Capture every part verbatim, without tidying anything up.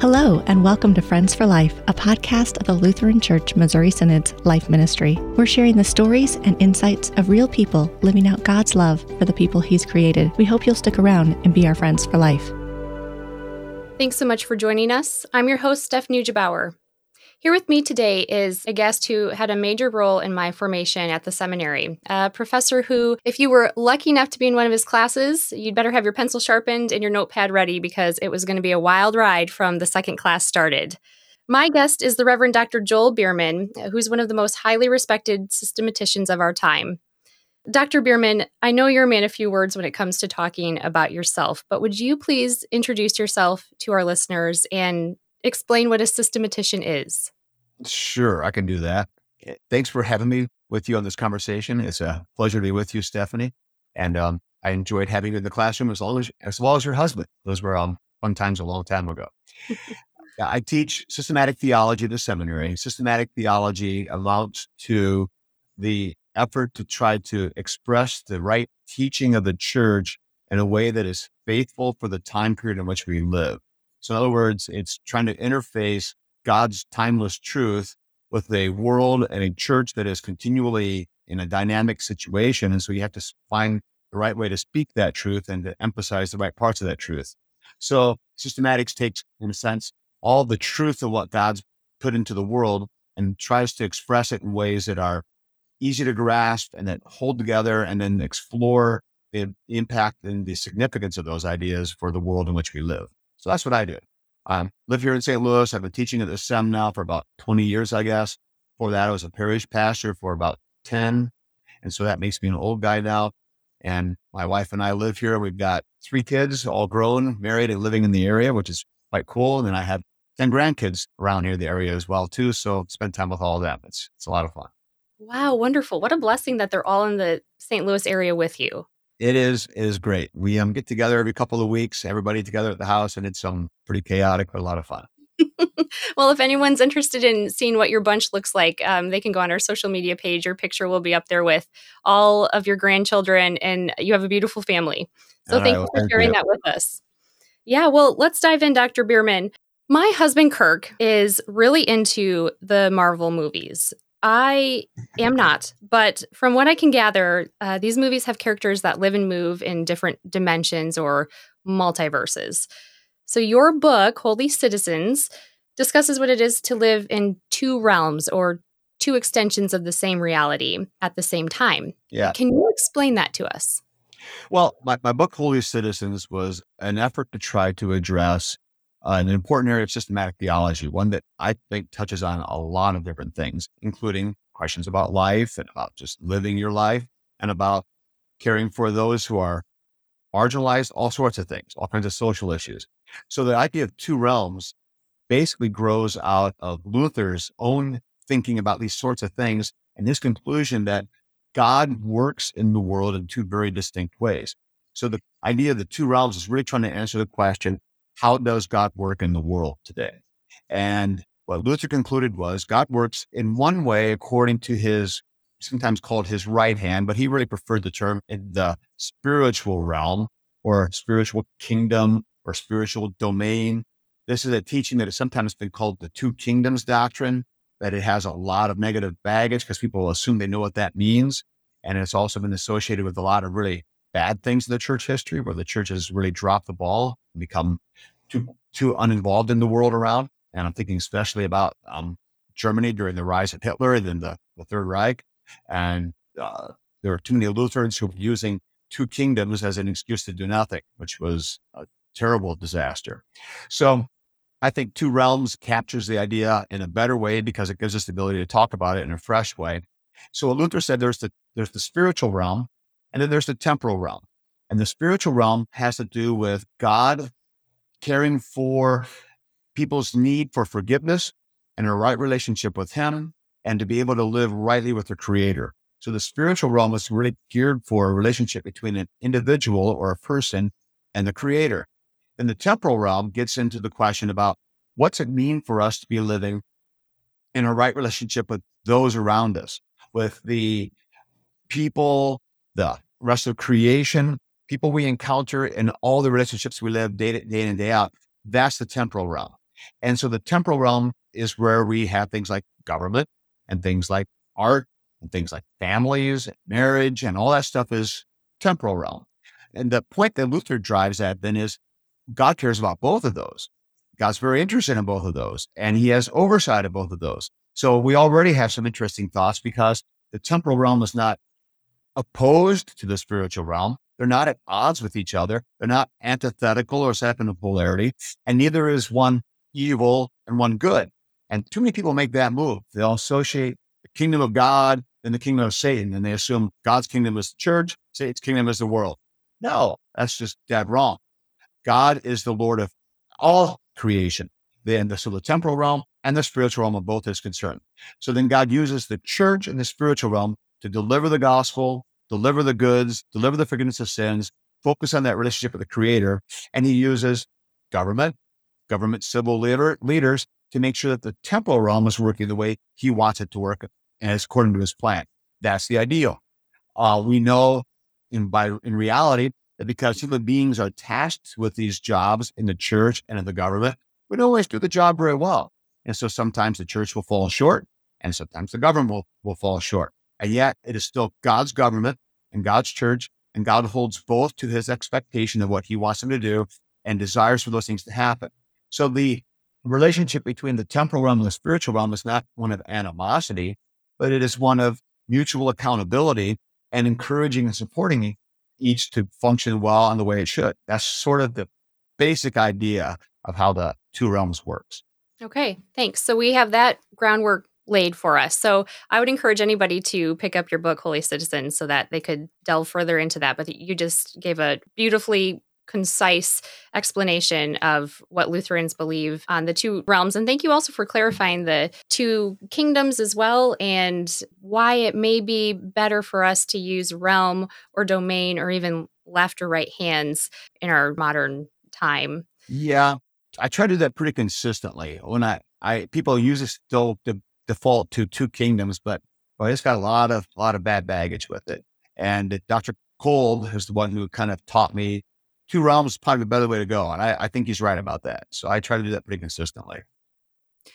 Hello, and welcome to Friends for Life, a podcast of the Lutheran Church Missouri Synod's Life Ministry. We're sharing the stories and insights of real people living out God's love for the people He's created. We hope you'll stick around and be our friends for life. Thanks so much for joining us. I'm your host, Stephanie Jabauer. Here with me today is a guest who had a major role in my formation at the seminary, a professor who, if you were lucky enough to be in one of his classes, you'd better have your pencil sharpened and your notepad ready because it was going to be a wild ride from the second class started. My guest is the Reverend Doctor Joel Biermann, who's one of the most highly respected systematicians of our time. Doctor Biermann, I know you're a man of few words when it comes to talking about yourself, but would you please introduce yourself to our listeners and explain what a systematician is? Sure, I can do that. Thanks for having me with you on this conversation. It's a pleasure to be with you, Stephanie. And um, I enjoyed having you in the classroom as long as, as well as your husband. Those were um, fun times a long time ago. I teach systematic theology at the seminary. Systematic theology amounts to the effort to try to express the right teaching of the church in a way that is faithful for the time period in which we live. So in other words, it's trying to interface God's timeless truth with a world and a church that is continually in a dynamic situation. And so you have to find the right way to speak that truth and to emphasize the right parts of that truth. So systematics takes, in a sense, all the truth of what God's put into the world and tries to express it in ways that are easy to grasp and that hold together, and then explore the impact and the significance of those ideas for the world in which we live. So that's what I do. I live here in Saint Louis. I've been teaching at the S E M now for about twenty years, I guess. Before that, I was a parish pastor for about ten. And so that makes me an old guy now. And my wife and I live here. We've got three kids, all grown, married, and living in the area, which is quite cool. And then I have ten grandkids around here in the area as well, too. So spend time with all of them. It's, it's a lot of fun. Wow, wonderful. What a blessing that they're all in the Saint Louis area with you. It is, it is great. We um, get together every couple of weeks, everybody together at the house, and it's um, pretty chaotic, but a lot of fun. Well, if anyone's interested in seeing what your bunch looks like, um, they can go on our social media page. Your picture will be up there with all of your grandchildren, and you have a beautiful family. So all thank right, you well, for thank sharing you. that with us. Yeah, well, let's dive in, Doctor Biermann. My husband, Kirk, is really into the Marvel movies. I am not, but from what I can gather, uh, these movies have characters that live and move in different dimensions or multiverses. So your book, Holy Citizens, discusses what it is to live in two realms or two extensions of the same reality at the same time. Yeah. Can you explain that to us? Well, my, my book, Holy Citizens, was an effort to try to address Uh, an important area of systematic theology, one that I think touches on a lot of different things, including questions about life and about just living your life and about caring for those who are marginalized, all sorts of things, all kinds of social issues. So the idea of two realms basically grows out of Luther's own thinking about these sorts of things and his conclusion that God works in the world in two very distinct ways. So the idea of the two realms is really trying to answer the question, how does God work in the world today? And what Luther concluded was God works in one way according to his, sometimes called his right hand, but he really preferred the term in the spiritual realm or spiritual kingdom or spiritual domain. This is a teaching that has sometimes been called the two kingdoms doctrine, that it has a lot of negative baggage because people assume they know what that means. And it's also been associated with a lot of really bad things in the church history where the church has really dropped the ball, become too too uninvolved in the world around. And I'm thinking especially about um, Germany during the rise of Hitler and then the, the Third Reich. And uh, there were too many Lutherans who were using two kingdoms as an excuse to do nothing, which was a terrible disaster. So I think two realms captures the idea in a better way because it gives us the ability to talk about it in a fresh way. So what Luther said, there's the there's the spiritual realm and then there's the temporal realm. And the spiritual realm has to do with God caring for people's need for forgiveness and a right relationship with Him and to be able to live rightly with their Creator. So the spiritual realm is really geared for a relationship between an individual or a person and the Creator. And the temporal realm gets into the question about what's it mean for us to be living in a right relationship with those around us, with the people, the rest of creation, people we encounter in all the relationships we live day, to, day in and day out. That's the temporal realm. And so the temporal realm is where we have things like government and things like art and things like families and marriage, and all that stuff is temporal realm. And the point that Luther drives at then is God cares about both of those. God's very interested in both of those, and he has oversight of both of those. So we already have some interesting thoughts because the temporal realm is not opposed to the spiritual realm. They're not at odds with each other. They're not antithetical or set up in a polarity, and neither is one evil and one good. And too many people make that move. They'll associate the kingdom of God and the kingdom of Satan, and they assume God's kingdom is the church, Satan's kingdom is the world. No, that's just dead wrong. God is the Lord of all creation. Then so the temporal realm and the spiritual realm are both his concern. So then God uses the church and the spiritual realm to deliver the gospel, deliver the goods, deliver the forgiveness of sins, focus on that relationship with the Creator. And he uses government, government civil leader, leaders to make sure that the temporal realm is working the way he wants it to work and it's according to his plan. That's the ideal. Uh, we know in, by, in reality that because human beings are tasked with these jobs in the church and in the government, we don't always do the job very well. And so sometimes the church will fall short and sometimes the government will, will fall short. And yet it is still God's government and God's church, and God holds both to his expectation of what he wants him to do and desires for those things to happen. So the relationship between the temporal realm and the spiritual realm is not one of animosity, but it is one of mutual accountability and encouraging and supporting each to function well in the way it should. That's sort of the basic idea of how the two realms works. Okay, thanks. So we have that groundwork laid for us. So I would encourage anybody to pick up your book, Holy Citizens, so that they could delve further into that. But you just gave a beautifully concise explanation of what Lutherans believe on the two realms. And thank you also for clarifying the two kingdoms as well, and why it may be better for us to use realm or domain or even left or right hands in our modern time. Yeah, I try to do that pretty consistently. When I, I people use it still to default to two kingdoms, but well, it's got a lot of lot of bad baggage with it. And Doctor Kolb is the one who kind of taught me two realms is probably a better way to go. And I, I think he's right about that. So I try to do that pretty consistently.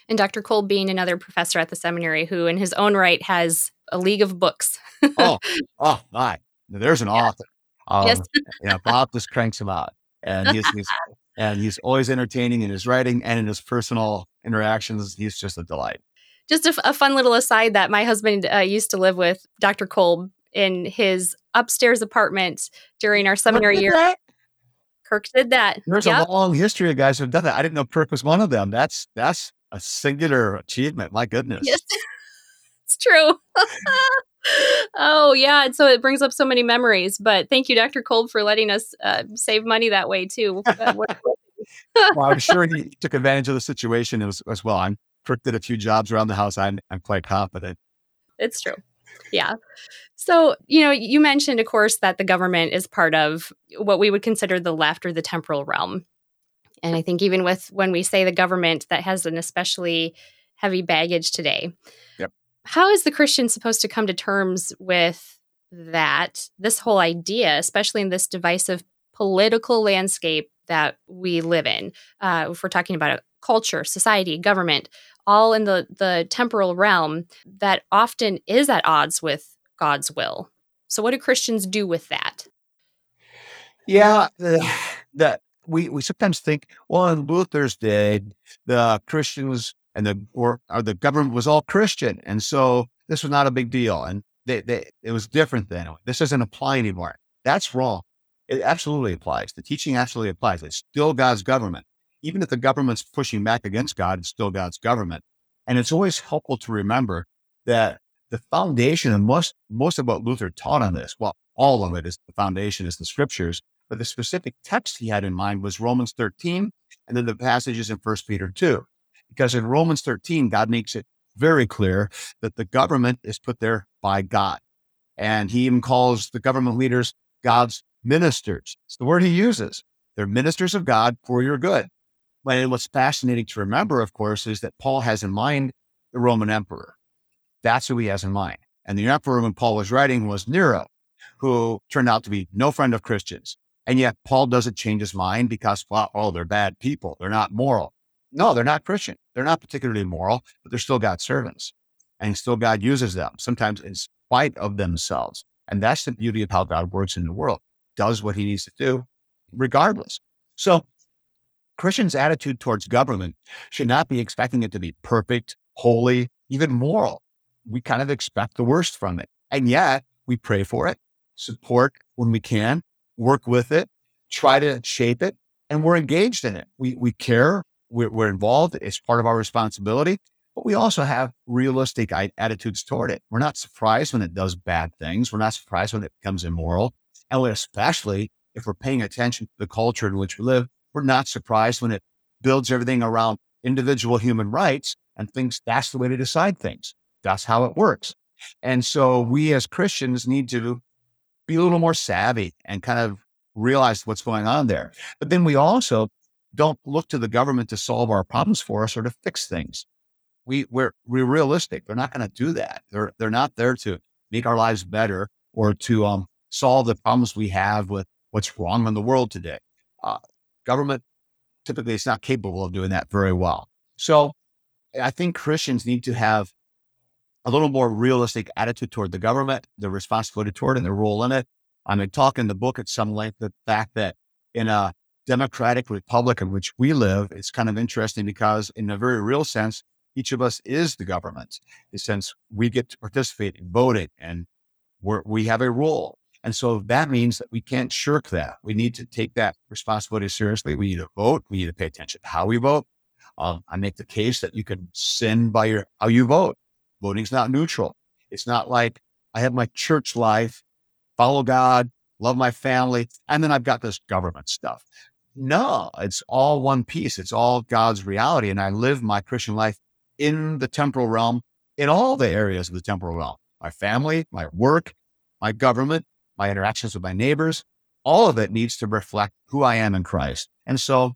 And Doctor Kolb being another professor at the seminary who in his own right has a league of books. oh, oh, my. Now, there's an yeah. author. Um, yes. You know, Bob just cranks him out. And he's, he's, and he's always entertaining in his writing and in his personal interactions. He's just a delight. Just a, a fun little aside that my husband uh, used to live with Doctor Kolb in his upstairs apartment during our seminary year. That? Kirk did that. There's yep. a long history of guys who've done that. I didn't know Kirk was one of them. That's that's a singular achievement. My goodness. Yes, it's true. Oh, yeah. And so it brings up so many memories. But thank you, Doctor Kolb, for letting us uh, save money that way, too. Well, I'm sure he took advantage of the situation as, as well. I'm, Kirk did a few jobs around the house. I'm, I'm quite confident. It's true. Yeah. So, you know, you mentioned, of course, that the government is part of what we would consider the left or the temporal realm. And I think even with when we say the government, that has an especially heavy baggage today. Yep. How is the Christian supposed to come to terms with that, this whole idea, especially in this divisive political landscape that we live in? Uh, if we're talking about a culture, society, government, all in the, the temporal realm that often is at odds with God's will. So what do Christians do with that? Yeah, the, the, we, we sometimes think, well, in Luther's day, the Christians and the or, or the government was all Christian. And so this was not a big deal. And they, they, it was different then. This doesn't apply anymore. That's wrong. It absolutely applies. The teaching absolutely applies. It's still God's government. Even if the government's pushing back against God, it's still God's government. And it's always helpful to remember that the foundation and most, most of what Luther taught on this, well, all of it is the foundation is the scriptures, but the specific text he had in mind was Romans thirteen. And then the passages in First Peter two, because in Romans thirteen, God makes it very clear that the government is put there by God. And he even calls the government leaders God's ministers. It's the word he uses. They're ministers of God for your good. But what's fascinating to remember, of course, is that Paul has in mind the Roman emperor. That's who he has in mind. And the emperor, when Paul was writing, was Nero, who turned out to be no friend of Christians. And yet Paul doesn't change his mind because, well, oh, they're bad people. They're not moral. No, they're not Christian. They're not particularly moral, but they're still God's servants, and still God uses them, sometimes in spite of themselves. And that's the beauty of how God works in the world, does what he needs to do regardless. So Christians' attitude towards government should not be expecting it to be perfect, holy, even moral. We kind of expect the worst from it. And yet we pray for it, support when we can, work with it, try to shape it, and we're engaged in it. We we care, we're, we're involved, it's part of our responsibility, but we also have realistic attitudes toward it. We're not surprised when it does bad things. We're not surprised when it becomes immoral. And especially if we're paying attention to the culture in which we live, we're not surprised when it builds everything around individual human rights and thinks that's the way to decide things. That's how it works. And so we as Christians need to be a little more savvy and kind of realize what's going on there. But then we also don't look to the government to solve our problems for us or to fix things. We, we're, we're realistic. They're not going to do that. They're, they're not there to make our lives better or to um, solve the problems we have with what's wrong in the world today. Uh, government, typically, is not capable of doing that very well. So I think Christians need to have a little more realistic attitude toward the government, the responsibility toward it, and the role in it. I mean, talk in the book at some length, the fact that in a democratic republic in which we live, it's kind of interesting because in a very real sense, each of us is the government, in the sense we get to participate in voting and we're, we have a role. And so that means that we can't shirk that. We need to take that responsibility seriously. We need to vote. We need to pay attention to how we vote. Um, I make the case that you can sin by your, how you vote. Voting's not neutral. It's not like I have my church life, follow God, love my family, and then I've got this government stuff. No, it's all one piece. It's all God's reality. And I live my Christian life in the temporal realm, in all the areas of the temporal realm, my family, my work, my government, my interactions with my neighbors, all of it needs to reflect who I am in Christ. And so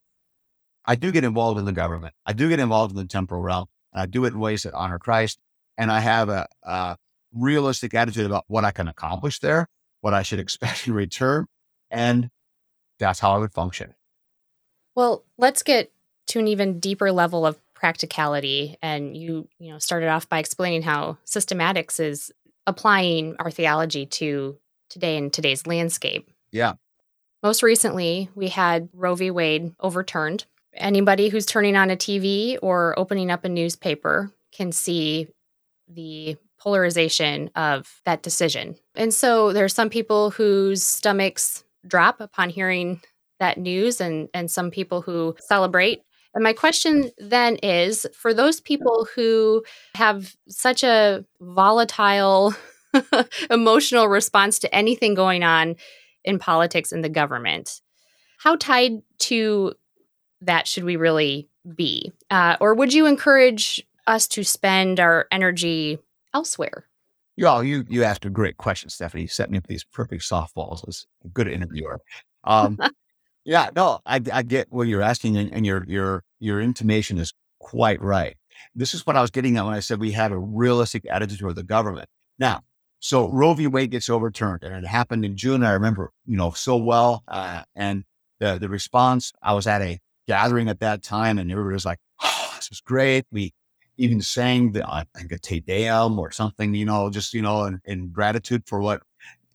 I do get involved in the government. I do get involved in the temporal realm, and I do it in ways that honor Christ. And I have a, a realistic attitude about what I can accomplish there, what I should expect in return. And that's how I would function. Well, let's get to an even deeper level of practicality. And you, you know, started off by explaining how systematics is applying our theology to today in today's landscape. Yeah. Most recently, we had Roe v. Wade overturned. Anybody who's turning on a T V or opening up a newspaper can see the polarization of that decision. And so there's some people whose stomachs drop upon hearing that news and, and some people who celebrate. And my question then is, for those people who have such a volatile emotional response to anything going on in politics and the government, how tied to that should we really be? Uh, or would you encourage us to spend our energy elsewhere? Y'all, you, you asked a great question, Stephanie. You set me up these perfect softballs as a good interviewer. Um, yeah, no, I, I get what you're asking, and, and your, your, your intimation is quite right. This is what I was getting at when I said we had a realistic attitude toward the government. Now, so Roe v. Wade gets overturned, and it happened in June. I remember, you know, so well. Uh, and the the response, I was at a gathering at that time, and everybody was like, oh, this is great. We even sang the, uh, like a Te Deum or something, you know, just, you know, in, in gratitude for what,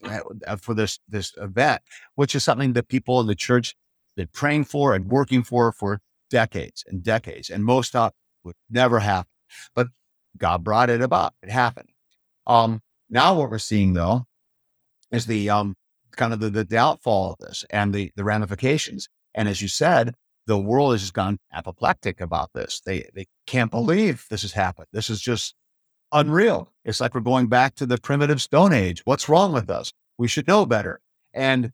uh, for this, this event, which is something that people in the church been praying for and working for, for decades and decades. And most of it would never happen, but God brought it about. It happened. Um, Now what we're seeing, though, is the um, kind of the, the downfall of this and the, the ramifications. And as you said, the world has just gone apoplectic about this. They they can't believe this has happened. This is just unreal. It's like we're going back to the primitive Stone Age. What's wrong with us? We should know better. And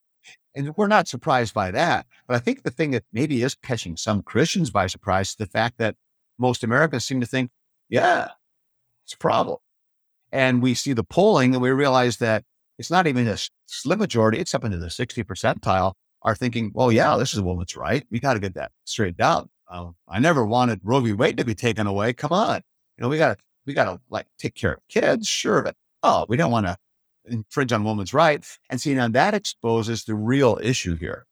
and we're not surprised by that. But I think the thing that maybe is catching some Christians by surprise is the fact that most Americans seem to think, yeah, it's a problem. And we see the polling and we realize that it's not even a slim majority, it's up into the sixty percentile are thinking, well, yeah, this is a woman's right. We got to get that straightened out. Um, I never wanted Roe v. Wade to be taken away. Come on. You know, we got to, we got to like take care of kids. Sure. But oh, we don't want to infringe on women's rights. And see, now that exposes the real issue here.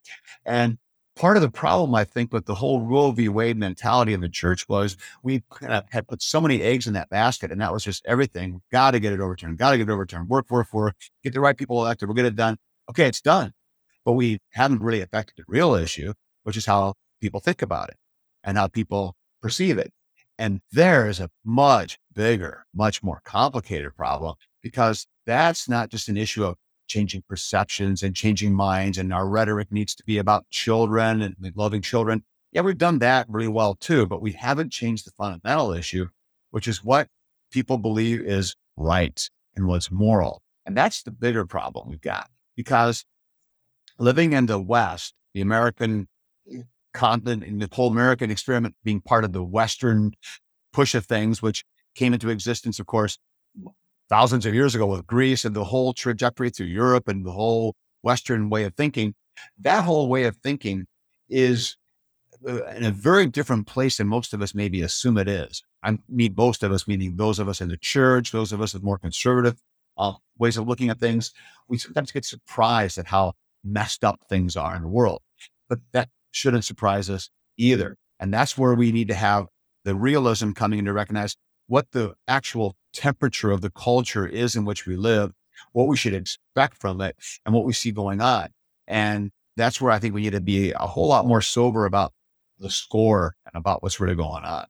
And part of the problem, I think, with the whole Roe v. Wade mentality in the church was we kind of had put so many eggs in that basket, and that was just everything. Got to get it overturned. Got to get it overturned. Work, work, work. Get the right people elected. We'll get it done. Okay, it's done. But we haven't really affected the real issue, which is how people think about it and how people perceive it. And there is a much bigger, much more complicated problem, because that's not just an issue of changing perceptions and changing minds. And our rhetoric needs to be about children and loving children. Yeah, we've done that really well too, but we haven't changed the fundamental issue, which is what people believe is right and what's moral. And that's the bigger problem we've got, because living in the West, the American continent and the whole American experiment being part of the Western push of things, which came into existence, of course, thousands of years ago with Greece and the whole trajectory through Europe and the whole Western way of thinking. That whole way of thinking is in a very different place than most of us maybe assume it is. I mean, most of us, meaning those of us in the church, those of us with more conservative uh, ways of looking at things. We sometimes get surprised at how messed up things are in the world, but that shouldn't surprise us either. And that's where we need to have the realism coming in to recognize what the actual temperature of the culture is in which we live, what we should expect from it, and what we see going on. And that's where I think we need to be a whole lot more sober about the score and about what's really going on.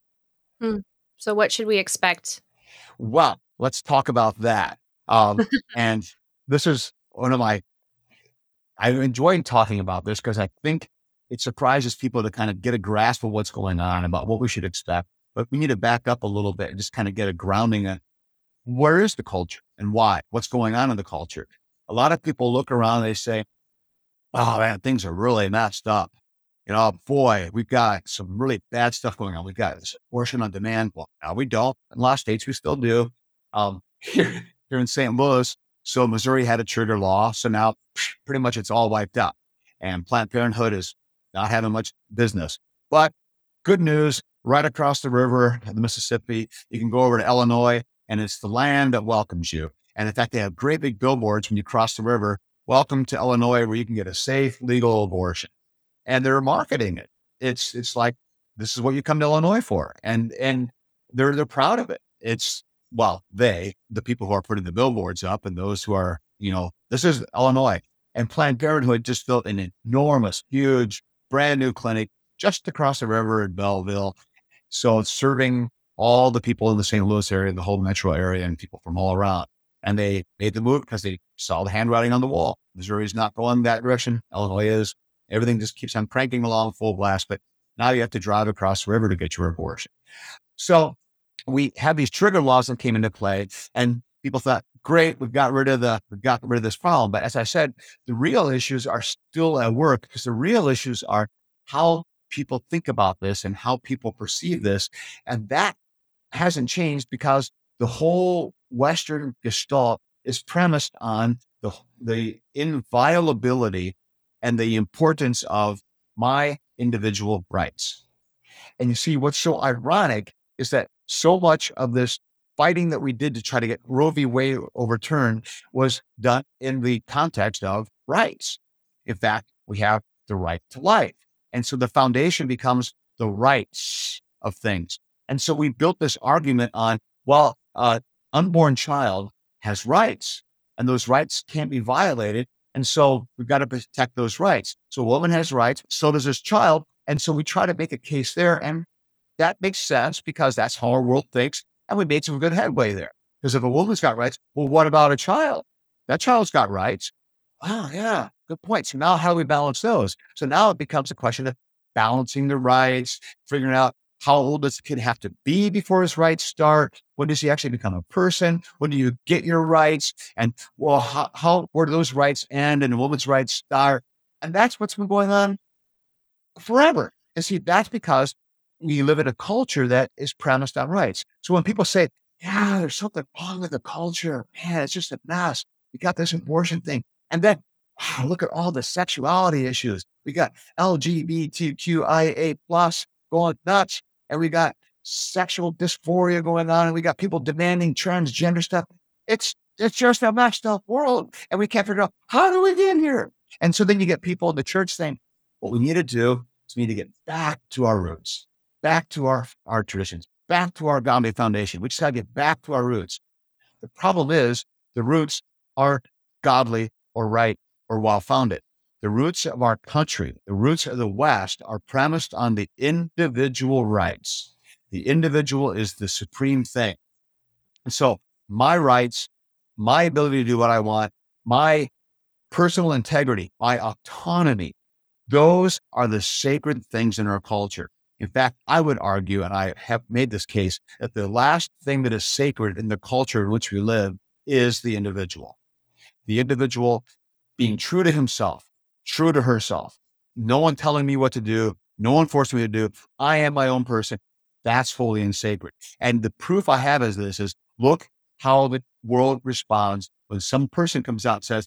Hmm. So what should we expect? Well, let's talk about that. Um, and this is one of my, I enjoyed talking about this because I think it surprises people to kind of get a grasp of what's going on about what we should expect. But we need to back up a little bit and just kind of get a grounding on where is the culture and why, what's going on in the culture. A lot of people look around, they say, oh man, things are really messed up. You know, boy, we've got some really bad stuff going on. We've got this abortion on demand. Well, now we don't. In a lot of states, we still do. Um, here, here in Saint Louis, so Missouri had a trigger law. So now pretty much it's all wiped out. And Planned Parenthood is not having much business. But good news, right across the river, the Mississippi, you can go over to Illinois, and it's the land that welcomes you. And in fact, they have great big billboards when you cross the river, welcome to Illinois, where you can get a safe, legal abortion. And they're marketing it. It's it's like, this is what you come to Illinois for. And and they're they're proud of it. It's, well, they, the people who are putting the billboards up and those who are, you know, this is Illinois. And Planned Parenthood just built an enormous, huge, brand new clinic just across the river in Belleville. So it's serving all the people in the Saint Louis area, the whole metro area, and people from all around. And they made the move because they saw the handwriting on the wall. Missouri's not going that direction. Illinois is. Everything just keeps on cranking along full blast, but now you have to drive across the river to get your abortion. So we had these trigger laws that came into play, and people thought, great, we've got rid of the, we've got rid of this problem. But as I said, the real issues are still at work, because the real issues are how people think about this and how people perceive this. And that hasn't changed, because the whole Western gestalt is premised on the, the inviolability and the importance of my individual rights. And you see, what's so ironic is that so much of this fighting that we did to try to get Roe v. Wade overturned was done in the context of rights. In fact, we have the right to life. And so the foundation becomes the rights of things. And so we built this argument on, well, uh, unborn child has rights, and those rights can't be violated. And so we've got to protect those rights. So a woman has rights, so does this child. And so we try to make a case there. And that makes sense, because that's how our world thinks. And we made some good headway there. Because if a woman's got rights, well, what about a child? That child's got rights. Oh, yeah. Good point. So now how do we balance those? So now it becomes a question of balancing the rights, figuring out how old does the kid have to be before his rights start? When does he actually become a person? When do you get your rights? And well, how, how where do those rights end and a woman's rights start? And that's what's been going on forever. And see, that's because we live in a culture that is premised on rights. So when people say, yeah, there's something wrong with the culture, man, it's just a mess. We got this abortion thing. And then, wow, look at all the sexuality issues. We got L G B T Q I A plus going nuts, and we got sexual dysphoria going on, and we got people demanding transgender stuff. It's it's just a messed up world, and we can't figure out, how do we get in here? And so then you get people in the church saying, What we need to do is we need to get back to our roots, back to our, our traditions, back to our godly foundation. We just got to get back to our roots. The problem is the roots aren't godly or right or well-founded. The roots of our country, the roots of the West are premised on the individual rights. The individual is the supreme thing. And so my rights, my ability to do what I want, my personal integrity, my autonomy, those are the sacred things in our culture. In fact, I would argue, and I have made this case, that the last thing that is sacred in the culture in which we live is the individual. The individual being true to himself, true to herself. No one telling me what to do. No one forcing me to do. I am my own person. That's holy and sacred. And the proof I have is this is look how the world responds when some person comes out and says,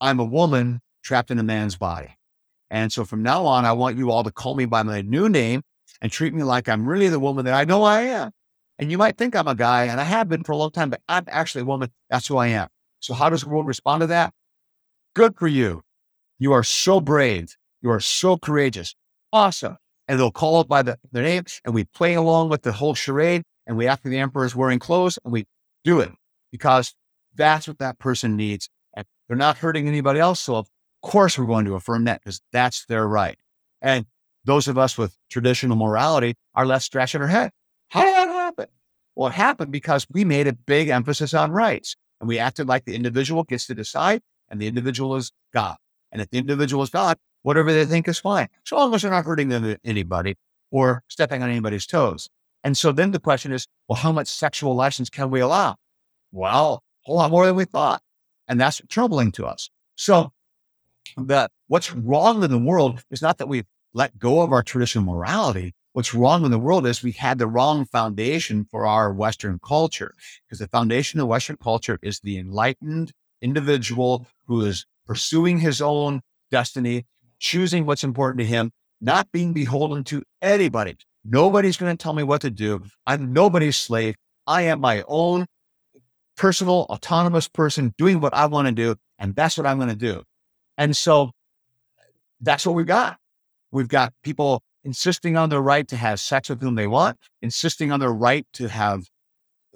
I'm a woman trapped in a man's body. And so from now on, I want you all to call me by my new name and treat me like I'm really the woman that I know I am. And you might think I'm a guy, and I have been for a long time, but I'm actually a woman. That's who I am. So how does the world respond to that? Good for you. You are so brave. You are so courageous. Awesome. And they'll call it by the, their name, and we play along with the whole charade, and we act like the emperor's wearing clothes, and we do it because that's what that person needs. And they're not hurting anybody else, so of course we're going to affirm that because that's their right. And those of us with traditional morality are left scratching our head. How did that happen? Well, it happened because we made a big emphasis on rights, and we acted like the individual gets to decide, and the individual is God. And if the individual is God, whatever they think is fine, so long as they're not hurting them, anybody or stepping on anybody's toes. And so then the question is, well, how much sexual license can we allow? Well, a whole lot more than we thought. And that's troubling to us. So the, what's wrong in the world is not that we've let go of our traditional morality. What's wrong in the world is we had the wrong foundation for our Western culture, because the foundation of Western culture is the enlightened individual who is pursuing his own destiny, choosing what's important to him, not being beholden to anybody. Nobody's going to tell me what to do. I'm nobody's slave. I am my own personal, autonomous person doing what I want to do. And that's what I'm going to do. And so that's what we've got. We've got people insisting on their right to have sex with whom they want, insisting on their right to have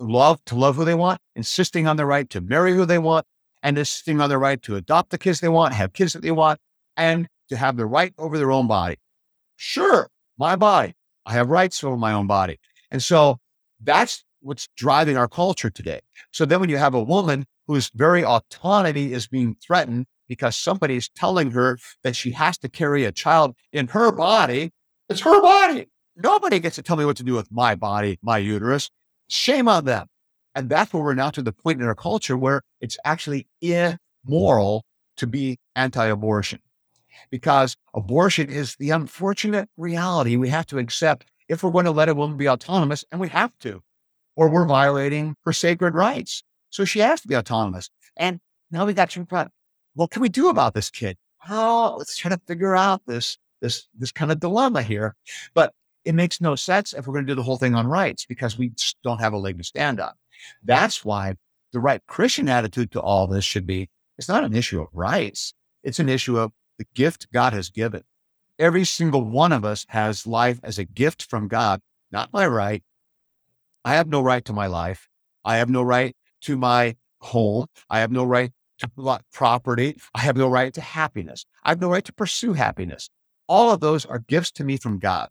love, to love who they want, insisting on their right to marry who they want, and insisting on their right to adopt the kids they want, have kids that they want, and to have the right over their own body. Sure, my body. I have rights over my own body. And so that's what's driving our culture today. So then when you have a woman whose very autonomy is being threatened because somebody is telling her that she has to carry a child in her body, it's her body. Nobody gets to tell me what to do with my body, my uterus. Shame on them. And that's where we're now to the point in our culture where it's actually immoral to be anti-abortion, because abortion is the unfortunate reality we have to accept if we're going to let a woman be autonomous, and we have to, or we're violating her sacred rights. So she has to be autonomous. And now we got your problem. What can we do about this kid? Oh, let's try to figure out this, this, this kind of dilemma here. But it makes no sense if we're going to do the whole thing on rights, because we just don't have a leg to stand on. That's why the right Christian attitude to all this should be, it's not an issue of rights. It's an issue of the gift God has given. Every single one of us has life as a gift from God, not my right. I have no right to my life. I have no right to my home. I have no right to property. I have no right to happiness. I have no right to pursue happiness. All of those are gifts to me from God.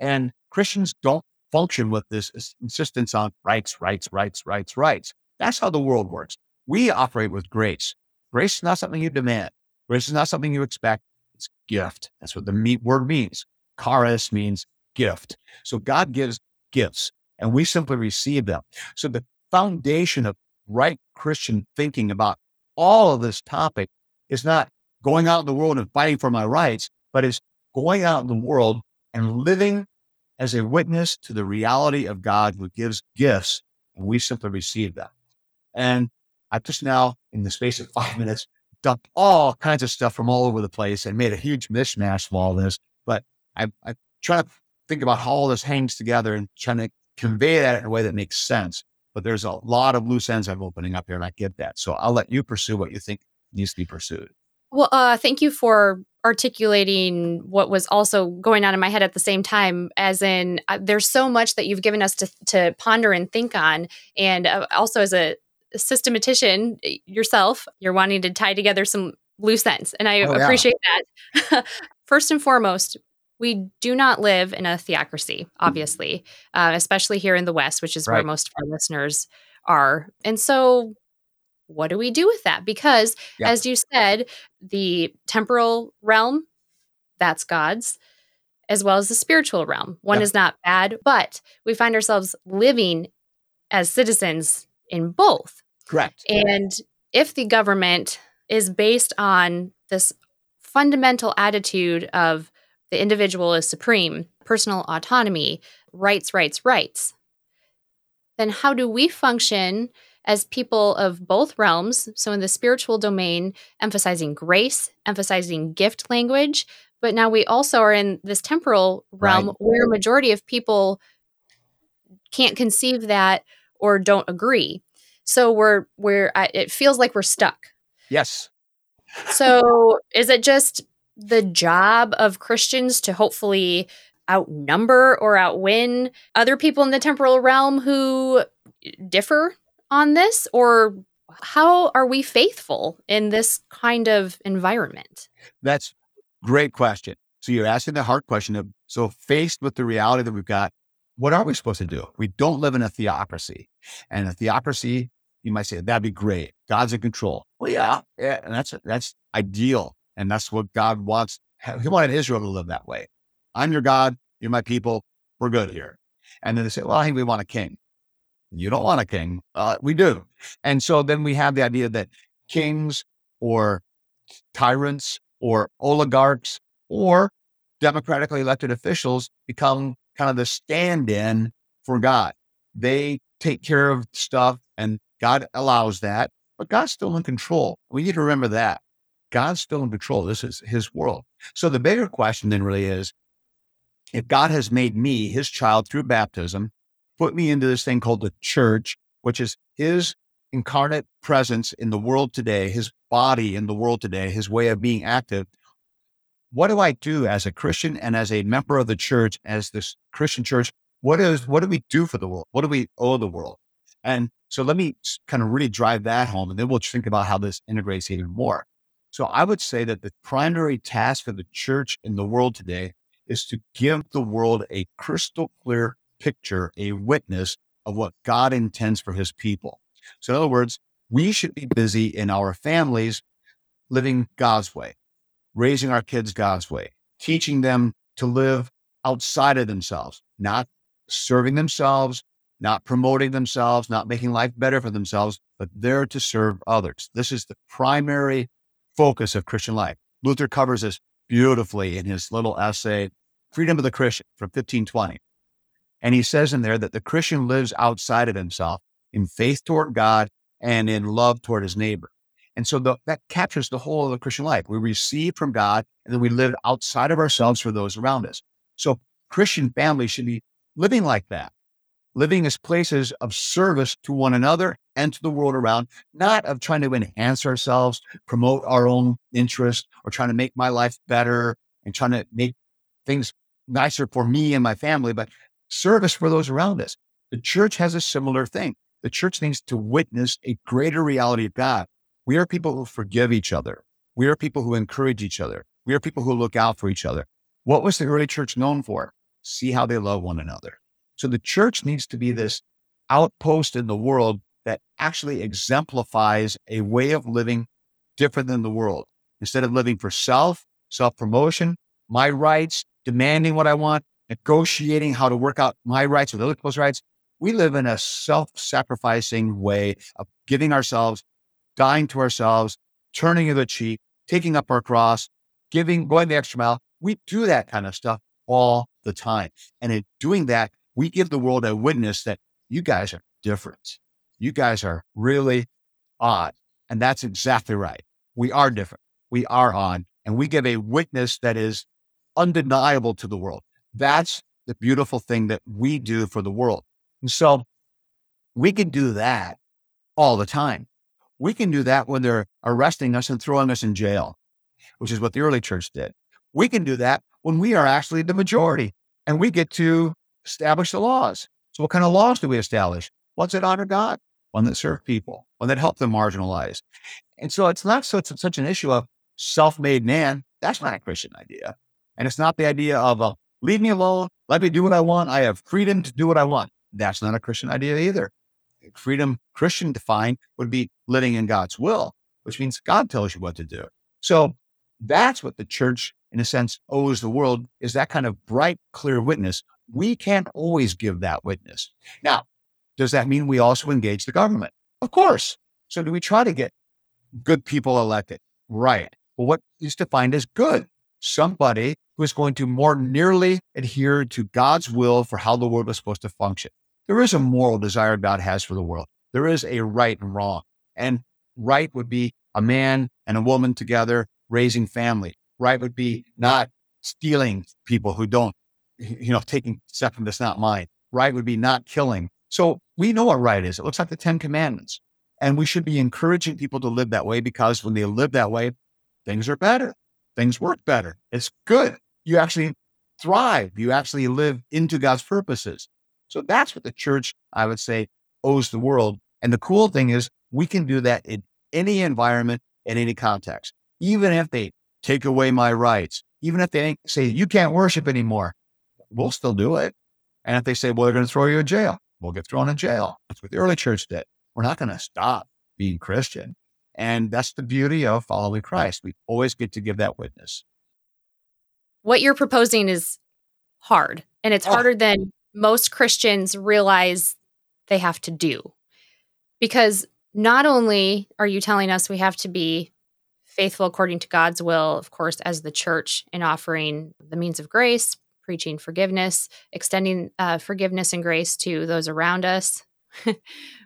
And Christians don't function with this insistence on rights, rights, rights, rights, rights. That's how the world works. We operate with grace. Grace is not something you demand. Grace is not something you expect. It's gift. That's what the word means. Charis means gift. So God gives gifts, and we simply receive them. So the foundation of right Christian thinking about all of this topic is not going out in the world and fighting for my rights, but it's going out in the world and living as a witness to the reality of God who gives gifts, and we simply receive them. And I've just now, in the space of five minutes, dumped all kinds of stuff from all over the place and made a huge mishmash of all this. But I, I try to think about how all this hangs together and trying to convey that in a way that makes sense. But there's a lot of loose ends I'm opening up here, and I get that. So I'll let you pursue what you think needs to be pursued. Well, uh, thank you for articulating what was also going on in my head at the same time, as in uh, there's so much that you've given us to, to ponder and think on. And uh, also as a systematician yourself, you're wanting to tie together some loose ends. And I oh, appreciate yeah. that. First and foremost, we do not live in a theocracy, obviously, uh, especially here in the West, which is right. where most of our listeners are. And so what do we do with that? Because yeah. as you said, the temporal realm, that's God's, as well as the spiritual realm. One yeah. is not bad, but we find ourselves living as citizens in both. Correct. And if the government is based on this fundamental attitude of the individual is supreme, personal autonomy, rights, rights, rights, then how do we function as people of both realms? So in the spiritual domain, emphasizing grace, emphasizing gift language, but now we also are in this temporal realm right. where a majority of people can't conceive that or don't agree. So we're, we're it feels like we're stuck. Yes. So is it just the job of Christians to hopefully outnumber or outwin other people in the temporal realm who differ on this? Or how are we faithful in this kind of environment? That's a great question. So you're asking the hard question of, so faced with the reality that we've got, what are we supposed to do? We don't live in a theocracy. And a theocracy, you might say, that'd be great. God's in control. Well, yeah, yeah and that's that's ideal. And that's what God wants. He wanted Israel to live that way. I'm your God. You're my people. We're good here. And then they say, well, hey, we want a king. You don't want a king. Uh, we do. And so then we have the idea that kings or tyrants or oligarchs or democratically elected officials become kind of the stand-in for God. They take care of stuff and God allows that, but God's still in control. We need to remember that. God's still in control. This is his world. So the bigger question then really is, if God has made me his child through baptism, put me into this thing called the church, which is his incarnate presence in the world today, his body in the world today, his way of being active. What do I do as a Christian and as a member of the church, as this Christian church? What is, what do we do for the world? What do we owe the world? And so let me kind of really drive that home, and then we'll think about how this integrates even more. So I would say that the primary task of the church in the world today is to give the world a crystal clear picture, a witness of what God intends for his people. So in other words, we should be busy in our families living God's way, raising our kids God's way, teaching them to live outside of themselves, not serving themselves, not promoting themselves, not making life better for themselves, but there to serve others. This is the primary focus of Christian life. Luther covers this beautifully in his little essay, Freedom of the Christian, from fifteen twenty. And he says in there that the Christian lives outside of himself in faith toward God and in love toward his neighbor. And so the, that captures the whole of the Christian life. We receive from God, and then we live outside of ourselves for those around us. So Christian families should be living like that, living as places of service to one another and to the world around, not of trying to enhance ourselves, promote our own interests, or trying to make my life better and trying to make things nicer for me and my family, but service for those around us. The church has a similar thing. The church needs to witness a greater reality of God. We are people who forgive each other. We are people who encourage each other. We are people who look out for each other. What was the early church known for? See how they love one another. So the church needs to be this outpost in the world that actually exemplifies a way of living different than the world. Instead of living for self, self-promotion, my rights, demanding what I want, negotiating how to work out my rights with other people's rights, we live in a self-sacrificing way of giving ourselves, dying to ourselves, turning the other cheek, taking up our cross, giving, going the extra mile. We do that kind of stuff all the time. And in doing that, we give the world a witness that you guys are different. You guys are really odd. And that's exactly right. We are different. We are odd. And we give a witness that is undeniable to the world. That's the beautiful thing that we do for the world. And so we can do that all the time. We can do that when they're arresting us and throwing us in jail. which is what the early church did. We can do that when we are actually the majority and we get to establish the laws. So what kind of laws do we establish? Ones that honor God, one that serve people, one that help the marginalized. And so it's not such, such an issue of self-made man. That's not a Christian idea. And it's not the idea of a, leave me alone, let me do what I want, I have freedom to do what I want. That's not a Christian idea either. Freedom, Christian defined, would be living in God's will, which means God tells you what to do. So that's what the church, in a sense, owes the world, is that kind of bright, clear witness. We can't always give that witness. Now, does that mean we also engage the government? Of course. So do we try to get good people elected? Right. Well, what is defined as good? Somebody who is going to more nearly adhere to God's will for how the world is supposed to function. There is a moral desire God has for the world. There is a right and wrong. And right would be a man and a woman together raising family. Right would be not stealing people who don't, you know, taking stuff that's not mine. Right would be not killing. So we know what right is. It looks like the Ten Commandments. And we should be encouraging people to live that way, because when they live that way, things are better. Things work better. It's good. You actually thrive. You actually live into God's purposes. So that's what the church, I would say, owes the world. And the cool thing is we can do that in any environment, in any context. Even if they take away my rights, even if they say, you can't worship anymore, we'll still do it. And if they say, well, they're going to throw you in jail, we'll get thrown in jail. That's what the early church did. We're not going to stop being Christian. And that's the beauty of following Christ. We always get to give that witness. What you're proposing is hard, and it's oh. harder than most Christians realize they have to do. Because not only are you telling us we have to be faithful according to God's will, of course, as the church, in offering the means of grace, preaching forgiveness, extending uh, forgiveness and grace to those around us.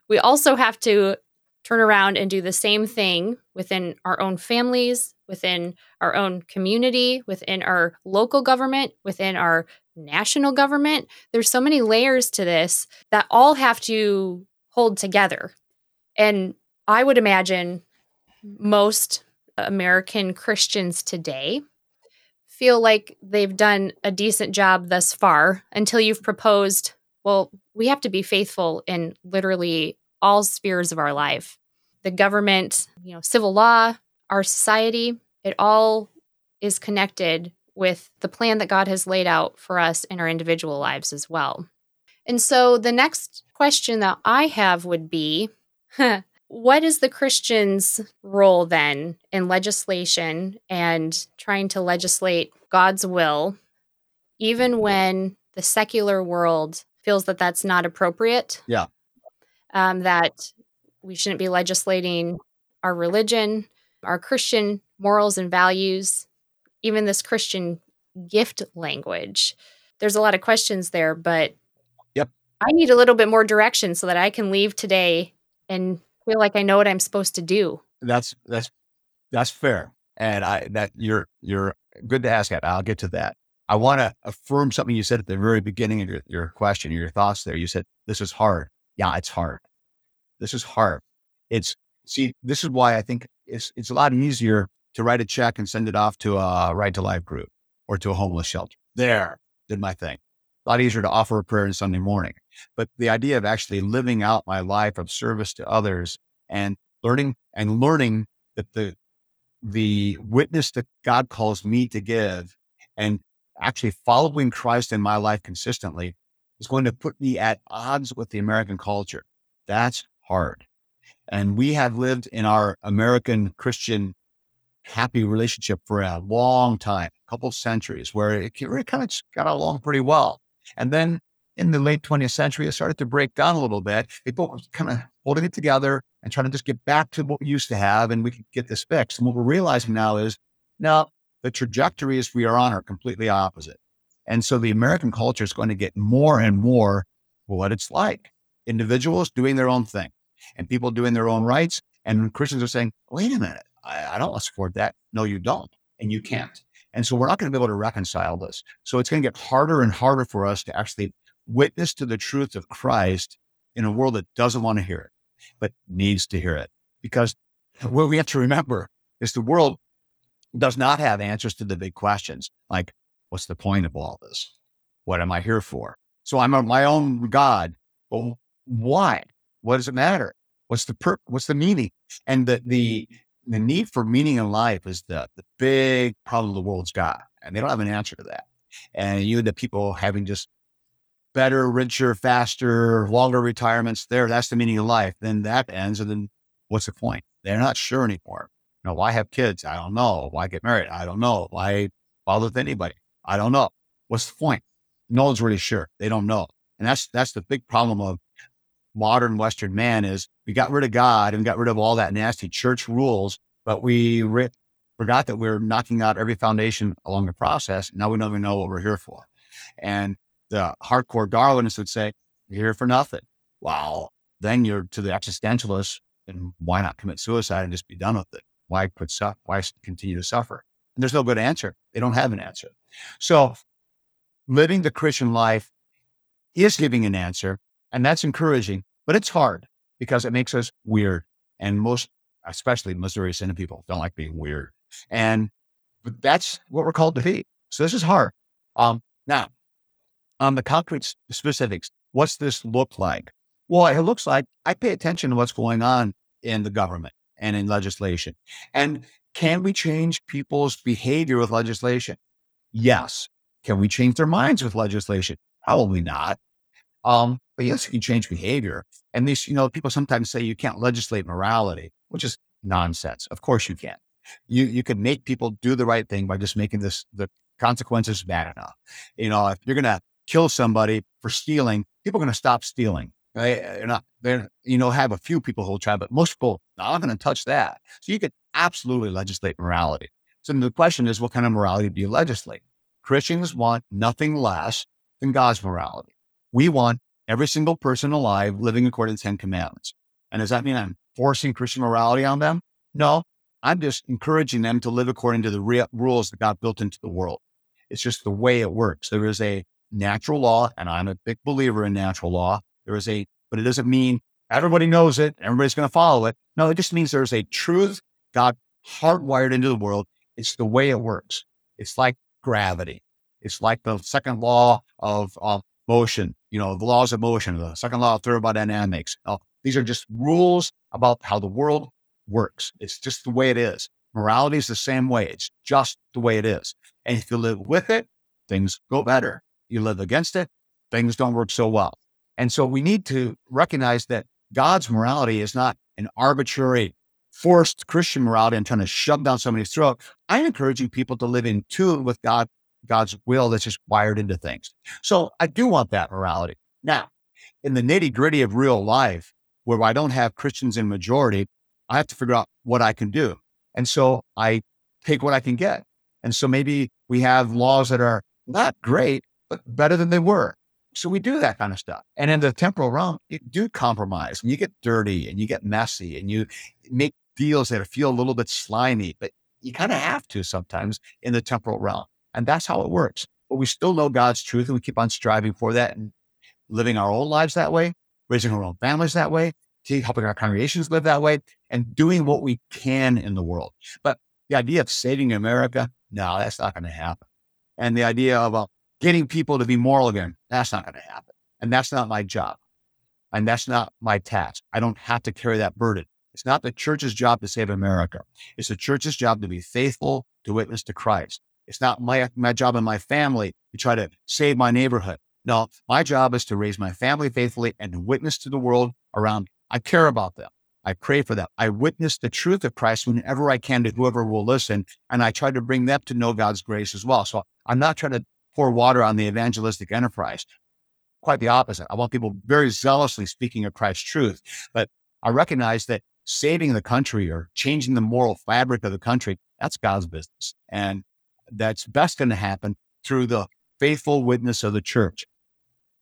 We also have to turn around and do the same thing within our own families, within our own community, within our local government, within our national government. There's so many layers to this that all have to hold together. And I would imagine most American Christians today feel like they've done a decent job thus far, until you've proposed, well, we have to be faithful in literally all spheres of our life. The government, you know, civil law, our society, it all is connected with the plan that God has laid out for us in our individual lives as well. And so the next question that I have would be, huh, what is the Christian's role then in legislation and trying to legislate God's will, even when the secular world feels that that's not appropriate? Yeah. Um, that we shouldn't be legislating our religion, our Christian morals and values, even this Christian gift language. There's a lot of questions there, but yep. I need a little bit more direction so that I can leave today and feel like I know what I'm supposed to do. That's that's that's fair, and I that you're you're good to ask that. I'll get to that. I want to affirm something you said at the very beginning of your, your question, your thoughts there. You said this is hard. Yeah, it's hard. This is hard. It's see, this is why I think it's it's a lot easier to write a check and send it off to a Right to Life group or to a homeless shelter. There, did my thing. A lot easier to offer a prayer on Sunday morning. But the idea of actually living out my life of service to others and learning and learning that the the witness that God calls me to give and actually following Christ in my life consistently is going to put me at odds with the American culture. That's hard. And we have lived in our American Christian happy relationship for a long time, a couple centuries, where it really kind of got along pretty well. And then in the late twentieth century, it started to break down a little bit. People were kind of holding it together and trying to just get back to what we used to have, and we could get this fixed. And what we're realizing now is, no, the trajectories we are on are completely opposite. And so the American culture is going to get more and more what it's like. Individuals doing their own thing and people doing their own rights. And Christians are saying, wait a minute, I, I don't support that. No, you don't. And you can't. And so we're not going to be able to reconcile this. So it's going to get harder and harder for us to actually witness to the truth of Christ in a world that doesn't want to hear it, but needs to hear it. Because what we have to remember is the world does not have answers to the big questions. Like, what's the point of all this? What am I here for? So I'm my own God. Well, why? What does it matter? What's the per- what's the meaning? And the, the, the need for meaning in life is the, the big problem the world's got. And they don't have an answer to that. And you end up people having just better, richer, faster, longer retirements there. That's the meaning of life. Then that ends. And then what's the point? They're not sure anymore. You know, why have kids? I don't know. Why get married? I don't know. Why bother with anybody? I don't know. What's the point? No one's really sure. They don't know. And that's, that's the big problem of modern Western man is we got rid of God and got rid of all that nasty church rules, but we re- forgot that we're knocking out every foundation along the process. Now we don't even know what we're here for. And the hardcore Darwinists would say, you're here for nothing. Well, then you're to the existentialists, and why not commit suicide and just be done with it? Why quit su- Why continue to suffer? And there's no good answer. They don't have an answer. So living the Christian life is giving an answer, and that's encouraging, but it's hard because it makes us weird. And most, especially Missouri Synod people, don't like being weird. And but that's what we're called to be. So this is hard. Um, now, on the concrete specifics, what's this look like? Well, it looks like I pay attention to what's going on in the government and in legislation. And can we change people's behavior with legislation? Yes. Can we change their minds with legislation? Probably not. Um, but yes, you can change behavior. And these, you know, people sometimes say you can't legislate morality, which is nonsense. Of course you can. You you can make people do the right thing by just making this the consequences bad enough. You know, if you're going to kill somebody for stealing, people are going to stop stealing. Right? They're not, they're, you know, have a few people who will try, but most people not going to touch that. So you could absolutely legislate morality. So the question is, what kind of morality do you legislate? Christians want nothing less than God's morality. We want every single person alive living according to the Ten Commandments. And does that mean I'm forcing Christian morality on them? No, I'm just encouraging them to live according to the re- rules that God built into the world. It's just the way it works. There is a natural law, and I'm a big believer in natural law. There is a, but it doesn't mean everybody knows it. Everybody's going to follow it. No, it just means there's a truth God hardwired into the world. It's the way it works. It's like gravity. It's like the second law of uh, motion, you know, the laws of motion, the second law of thermodynamics. Uh, these are just rules about how the world works. It's just the way it is. Morality is the same way. It's just the way it is. And if you live with it, things go better. You live against it, things don't work so well. And so we need to recognize that God's morality is not an arbitrary, forced Christian morality and trying to shove down somebody's throat. I'm encouraging people to live in tune with God, God's will that's just wired into things. So I do want that morality. Now, in the nitty gritty of real life, where I don't have Christians in majority, I have to figure out what I can do. And so I take what I can get. And so maybe we have laws that are not great, but better than they were. So we do that kind of stuff. And in the temporal realm, you do compromise and you get dirty and you get messy and you make deals that feel a little bit slimy, but you kind of have to sometimes in the temporal realm. And that's how it works. But we still know God's truth and we keep on striving for that and living our own lives that way, raising our own families that way, helping our congregations live that way and doing what we can in the world. But the idea of saving America, no, that's not going to happen. And the idea of a getting people to be moral again, that's not going to happen. And that's not my job. And that's not my task. I don't have to carry that burden. It's not the church's job to save America. It's the church's job to be faithful, to witness to Christ. It's not my, my job and my family to try to save my neighborhood. No, my job is to raise my family faithfully and to witness to the world around. I care about them. I pray for them. I witness the truth of Christ whenever I can to whoever will listen. And I try to bring them to know God's grace as well. So I'm not trying to pour water on the evangelistic enterprise. Quite the opposite. I want people very zealously speaking of Christ's truth, but I recognize that saving the country or changing the moral fabric of the country, that's God's business. And that's best going to happen through the faithful witness of the church.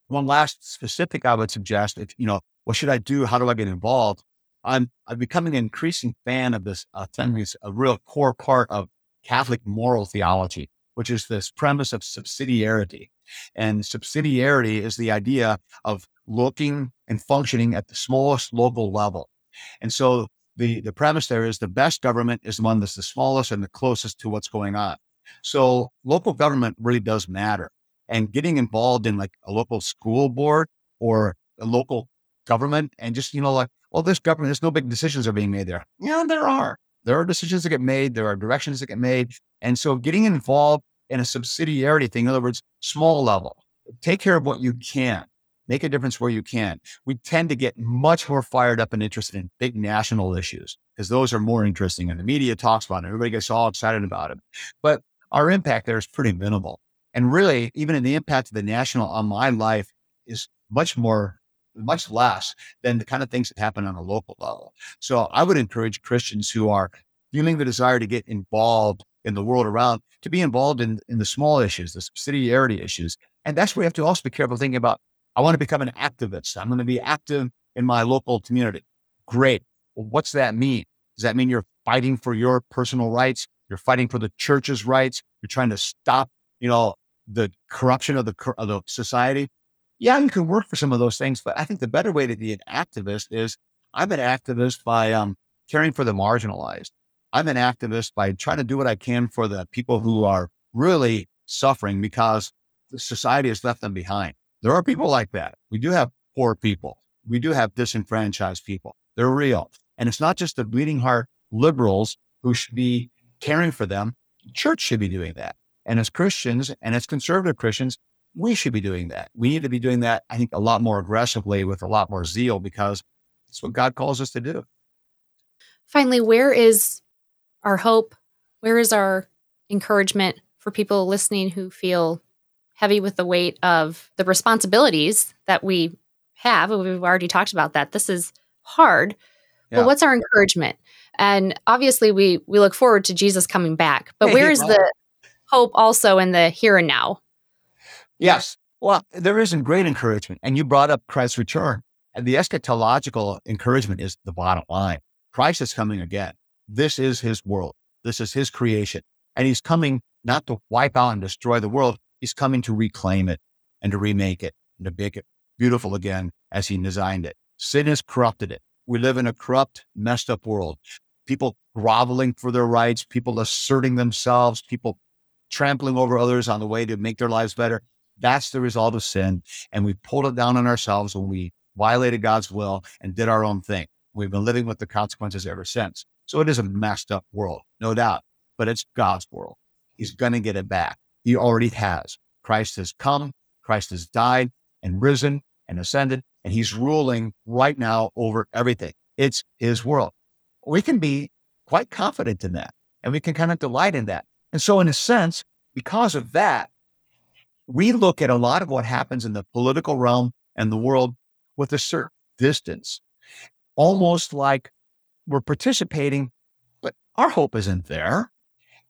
One last specific I would suggest, if, you know, what should I do? How do I get involved? I'm, I'm becoming an increasing fan of this, uh, a real core part of Catholic moral theology, which is this premise of subsidiarity. And subsidiarity is the idea of looking and functioning at the smallest local level. And so the, the premise there is the best government is the one that's the smallest and the closest to what's going on. So local government really does matter. And getting involved in like a local school board or a local government and just, you know, like, well, this government, there's no big decisions are being made there. Yeah, there are. There are decisions that get made. There are directions that get made. And so getting involved in a subsidiarity thing, in other words, small level, take care of what you can, make a difference where you can. We tend to get much more fired up and interested in big national issues because those are more interesting and the media talks about it. Everybody gets all excited about it. But our impact there is pretty minimal. And really, even in the impact of the national on my life is much more, much less than the kind of things that happen on a local level. So I would encourage Christians who are feeling the desire to get involved in the world around to be involved in, in the small issues, the subsidiarity issues. And that's where you have to also be careful thinking about, I want to become an activist. I'm going to be active in my local community. Great. Well, what's that mean? Does that mean you're fighting for your personal rights? You're fighting for the church's rights? You're trying to stop, you know, the corruption of the, of the society? Yeah, you can work for some of those things, but I think the better way to be an activist is I'm an activist by um, caring for the marginalized. I'm an activist by trying to do what I can for the people who are really suffering because society has left them behind. There are people like that. We do have poor people. We do have disenfranchised people. They're real. And it's not just the bleeding heart liberals who should be caring for them. The church should be doing that. And as Christians and as conservative Christians, we should be doing that. We need to be doing that, I think, a lot more aggressively with a lot more zeal because it's what God calls us to do. Finally, where is our hope? Where is our encouragement for people listening who feel heavy with the weight of the responsibilities that we have? We've already talked about that. This is hard. Yeah. But what's our encouragement? And obviously, we we look forward to Jesus coming back. But hey, where is the hope also in the here and now? Yes. Well, there isn't great encouragement. And you brought up Christ's return. And the eschatological encouragement is the bottom line. Christ is coming again. This is his world. This is his creation. And he's coming not to wipe out and destroy the world. He's coming to reclaim it and to remake it and to make it beautiful again as he designed it. Sin has corrupted it. We live in a corrupt, messed up world. People groveling for their rights, people asserting themselves, people trampling over others on the way to make their lives better. That's the result of sin. And we pulled it down on ourselves when we violated God's will and did our own thing. We've been living with the consequences ever since. So it is a messed up world, no doubt, but it's God's world. He's going to get it back. He already has. Christ has come. Christ has died and risen and ascended, and he's ruling right now over everything. It's his world. We can be quite confident in that, and we can kind of delight in that. And so in a sense, because of that, we look at a lot of what happens in the political realm and the world with a certain distance, almost like we're participating, but our hope isn't there.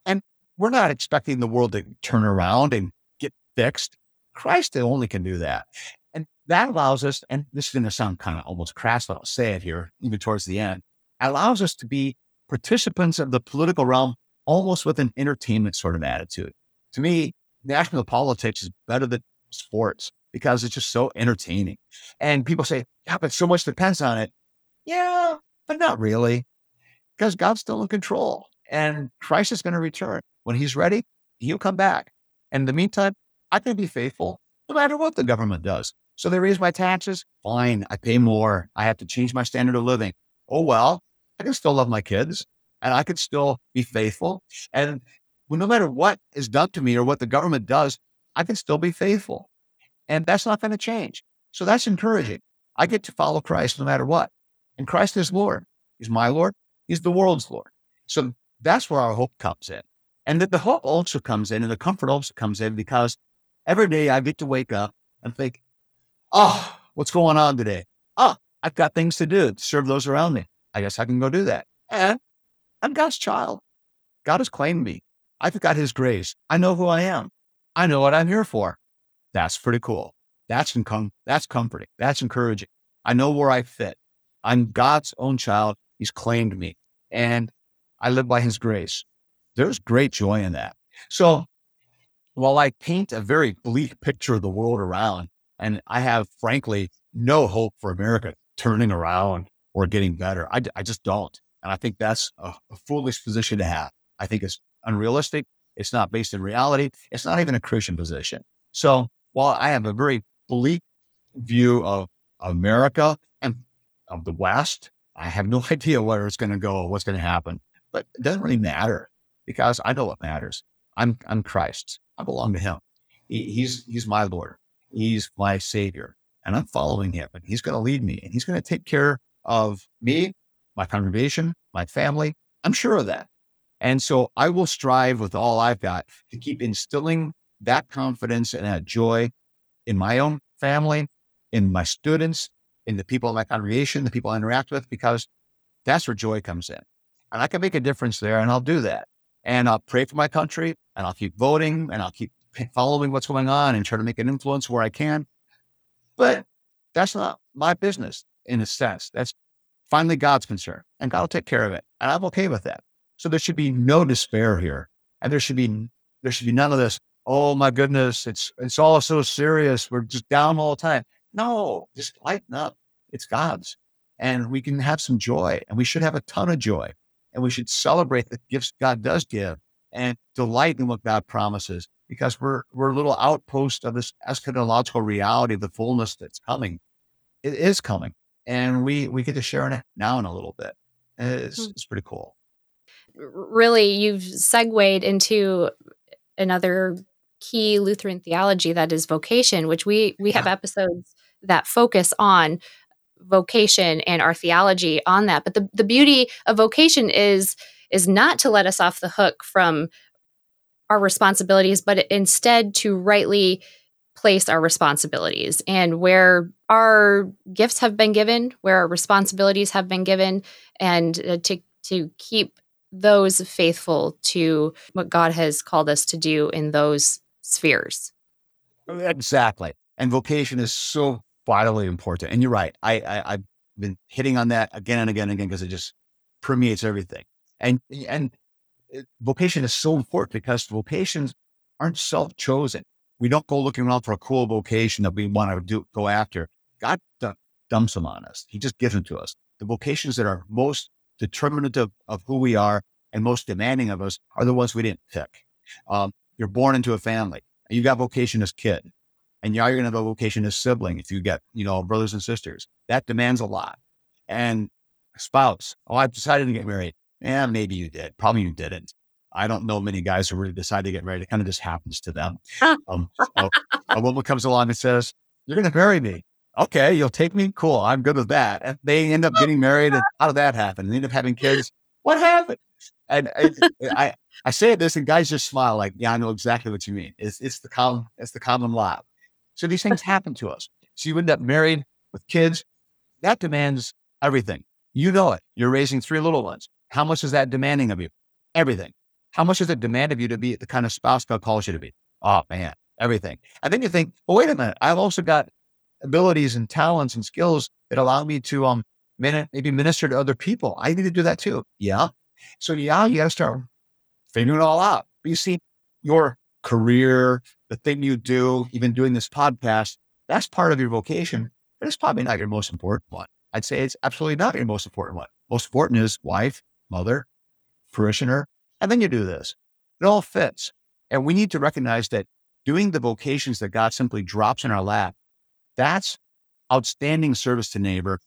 And we're not expecting the world to turn around and get fixed. Christ only can do that. And that allows us, and this is going to sound kind of almost crass, but I'll say it here, even towards the end, allows us to be participants of the political realm, almost with an entertainment sort of attitude. To me, national politics is better than sports because it's just so entertaining. And people say, yeah, but so much depends on it. Yeah, but not really, because God's still in control and Christ is going to return. When he's ready, he'll come back. And in the meantime, I can be faithful no matter what the government does. So they raise my taxes. Fine. I pay more. I have to change my standard of living. Oh, well, I can still love my kids and I can still be faithful. And well, no matter what is done to me or what the government does, I can still be faithful. And that's not going to change. So that's encouraging. I get to follow Christ no matter what. And Christ is Lord. He's my Lord. He's the world's Lord. So that's where our hope comes in. And that the hope also comes in and the comfort also comes in because every day I get to wake up and think, oh, what's going on today? Oh, I've got things to do to serve those around me. I guess I can go do that. And I'm God's child. God has claimed me. I've got his grace. I know who I am. I know what I'm here for. That's pretty cool. That's income. That's comforting. That's encouraging. I know where I fit. I'm God's own child. He's claimed me and I live by his grace. There's great joy in that. So while I paint a very bleak picture of the world around, and I have frankly, no hope for America turning around or getting better. I, I just don't. And I think that's a, a foolish position to have. I think it's unrealistic. It's not based in reality. It's not even a Christian position. So while I have a very bleak view of America and of the West, I have no idea where it's going to go or what's going to happen. But it doesn't really matter because I know what matters. I'm I'm Christ's. I belong to him. He, he's he's my Lord. He's my Savior. And I'm following him. And he's going to lead me. And he's going to take care of me, my congregation, my family. I'm sure of that. And so I will strive with all I've got to keep instilling that confidence and that joy in my own family, in my students, in the people in my congregation, the people I interact with, because that's where joy comes in. And I can make a difference there, and I'll do that. And I'll pray for my country, and I'll keep voting, and I'll keep following what's going on and try to make an influence where I can. But that's not my business in a sense. That's finally God's concern, and God will take care of it. And I'm okay with that. So there should be no despair here. And there should be, there should be none of this, oh my goodness, it's, it's all so serious. We're just down all the time. No, just lighten up. It's God's. And we can have some joy, and we should have a ton of joy, and we should celebrate the gifts God does give and delight in what God promises, because we're, we're a little outpost of this eschatological reality of the fullness that's coming. It is coming. And we, we get to share in it now in a little bit. It's, mm-hmm. it's pretty cool. Really, you've segued into another key Lutheran theology that is vocation, which we, we yeah. have episodes that focus on vocation and our theology on that. But the, the beauty of vocation is, is not to let us off the hook from our responsibilities, but instead to rightly place our responsibilities and where our gifts have been given, where our responsibilities have been given, and to, to keep those faithful to what God has called us to do in those spheres. Exactly. And vocation is so vitally important. And you're right. I, I, I've been hitting on that again and again and again, because it just permeates everything. And, and vocation is so important because vocations aren't self-chosen. We don't go looking around for a cool vocation that we want to do, go after. God d- dumps them on us. He just gives them to us. The vocations that are most determinative of who we are and most demanding of us are the ones we didn't pick. Um, you're born into a family. You got vocation as kid, and now you're going to have a vocation as sibling. If you get, you know, brothers and sisters, that demands a lot. And spouse. Oh, I've decided to get married. Yeah, maybe you did. Probably you didn't. I don't know many guys who really decide to get married. It kind of just happens to them. Um, so a woman comes along and says, "You're going to marry me." Okay, you'll take me? Cool. I'm good with that. And they end up getting married. And how did that happen? They end up having kids. What happened? And I, I, I say this, and guys just smile like, yeah, I know exactly what you mean. It's, it's the common, it's the common lot. So these things happen to us. So you end up married with kids. That demands everything. You know it. You're raising three little ones. How much is that demanding of you? Everything. How much does it demand of you to be the kind of spouse God calls you to be? Oh man, everything. And then you think, oh, wait a minute. I've also got abilities and talents and skills that allow me to um maybe minister to other people. I need to do that too. Yeah. So yeah, you got to start figuring it all out. But you see, your career, the thing you do, even doing this podcast, that's part of your vocation, but it's probably not your most important one. I'd say it's absolutely not your most important one. Most important is wife, mother, parishioner, and then you do this. It all fits. And we need to recognize that doing the vocations that God simply drops in our lap, that's outstanding service to neighbor.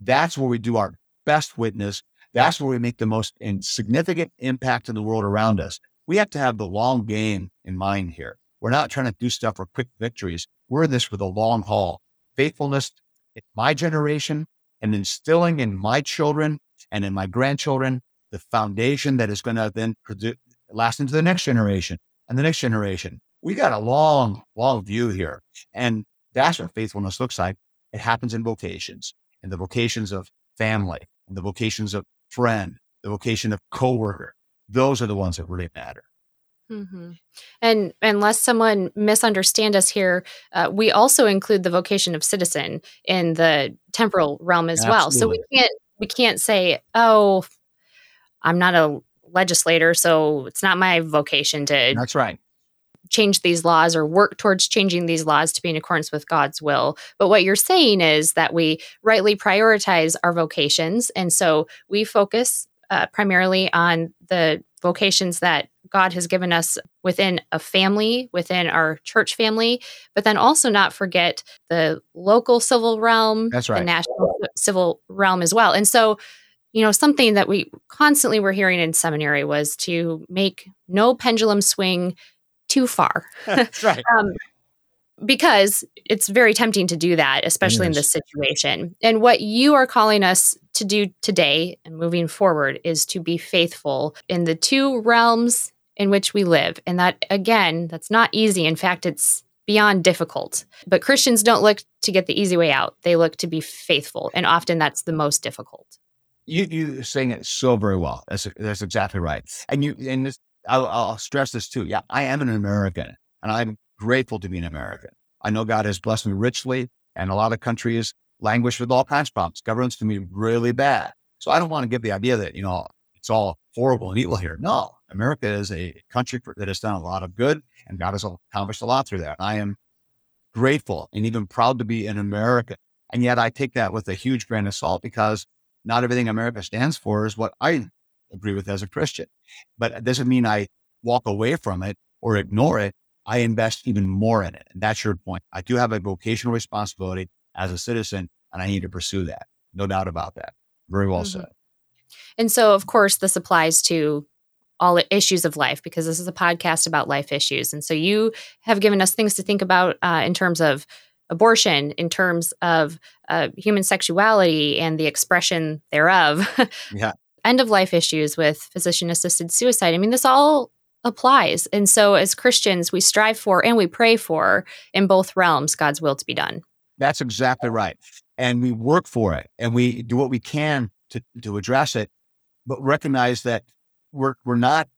That's where we do our best witness. That's where we make the most significant impact in the world around us. We have to have the long game in mind here. We're not trying to do stuff for quick victories. We're in this for the long haul. Faithfulness in my generation and instilling in my children and in my grandchildren the foundation that is going to then produce, last into the next generation and the next generation. We got a long, long view here. And that's what faithfulness looks like. It happens in vocations, in the vocations of family, in the vocations of friend, the vocation of coworker. Those are the ones that really matter. Mm-hmm. And unless someone misunderstand us here, uh, we also include the vocation of citizen in the temporal realm as Absolutely. Well. So we can't we can't say, oh, I'm not a legislator, so it's not my vocation to. That's right. Change these laws or work towards changing these laws to be in accordance with God's will. But what you're saying is that we rightly prioritize our vocations. And so we focus uh, primarily on the vocations that God has given us within a family, within our church family, but then also not forget the local civil realm, That's right. the national civil realm as well. And so, you know, something that we constantly were hearing in seminary was to make no pendulum swing too far. That's right. um, because it's very tempting to do that, especially yes. in this situation. And what you are calling us to do today and moving forward is to be faithful in the two realms in which we live. And that, again, that's not easy. In fact, it's beyond difficult. But Christians don't look to get the easy way out. They look to be faithful. And often that's the most difficult. You you saying it so very well. That's that's exactly right. And you and this, I'll, I'll stress this too. Yeah, I am an American, and I'm grateful to be an American. I know God has blessed me richly, and a lot of countries languish with all kinds of problems. Governments can be really bad. So I don't want to give the idea that you know it's all horrible and evil here. No, America is a country that has done a lot of good, and God has accomplished a lot through that. I am grateful and even proud to be an American. And yet I take that with a huge grain of salt because not everything America stands for is what I agree with as a Christian, but it doesn't mean I walk away from it or ignore it. I invest even more in it. And that's your point. I do have a vocational responsibility as a citizen, and I need to pursue that. No doubt about that. Very well mm-hmm. said. And so, of course, this applies to all issues of life because this is a podcast about life issues. And so you have given us things to think about uh, in terms of abortion, in terms of uh, human sexuality and the expression thereof, yeah. end-of-life issues with physician-assisted suicide. I mean, this all applies. And so as Christians, we strive for and we pray for in both realms God's will to be done. That's exactly right. And we work for it and we do what we can to, to address it, but recognize that we're we're not,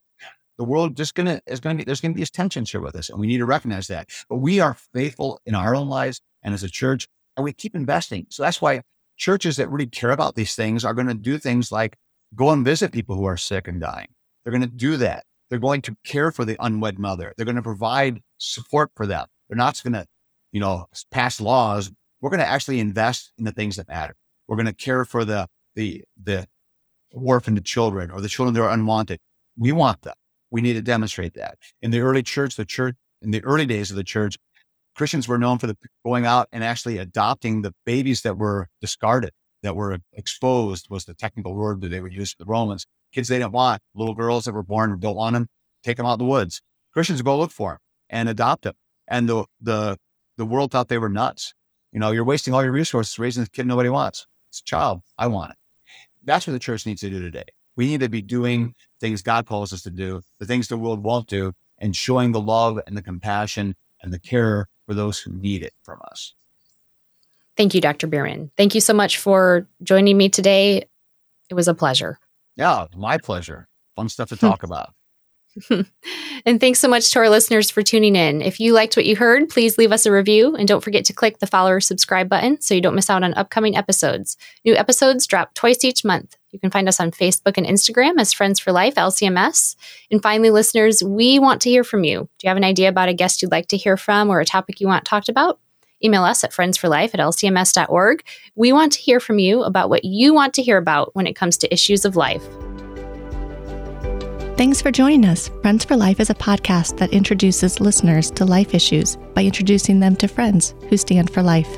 the world just gonna is gonna be there's gonna be these tensions here with us, and we need to recognize that. But we are faithful in our own lives and as a church, and we keep investing. So that's why churches that really care about these things are going to do things like go and visit people who are sick and dying. They're going to do that. They're going to care for the unwed mother. They're going to provide support for them. They're not going to, you know, pass laws. We're going to actually invest in the things that matter. We're going to care for the the the orphaned children or the children that are unwanted. We want them. We need to demonstrate that. In the early church, the church, in the early days of the church, Christians were known for the, going out and actually adopting the babies that were discarded, that were exposed was the technical word that they would use for the Romans. Kids they didn't want, little girls that were born, don't want them, take them out in the woods. Christians go look for them and adopt them. And the the the world thought they were nuts. You know, you're wasting all your resources raising this kid nobody wants. It's a child. I want it. That's what the church needs to do today. We need to be doing things God calls us to do, the things the world won't do, and showing the love and the compassion and the care for those who need it from us. Thank you, Doctor Biermann. Thank you so much for joining me today. It was a pleasure. Yeah, my pleasure. Fun stuff to talk about. And thanks so much to our listeners for tuning in. If you liked what you heard, please leave us a review and don't forget to click the follow or subscribe button so you don't miss out on upcoming episodes. New episodes drop twice each month. You can find us on Facebook and Instagram as Friends for Life, L C M S. And finally, listeners, we want to hear from you. Do you have an idea about a guest you'd like to hear from or a topic you want talked about? Email us at friends for life at l c m s dot org. We want to hear from you about what you want to hear about when it comes to issues of life. Thanks for joining us. Friends for Life is a podcast that introduces listeners to life issues by introducing them to friends who stand for life.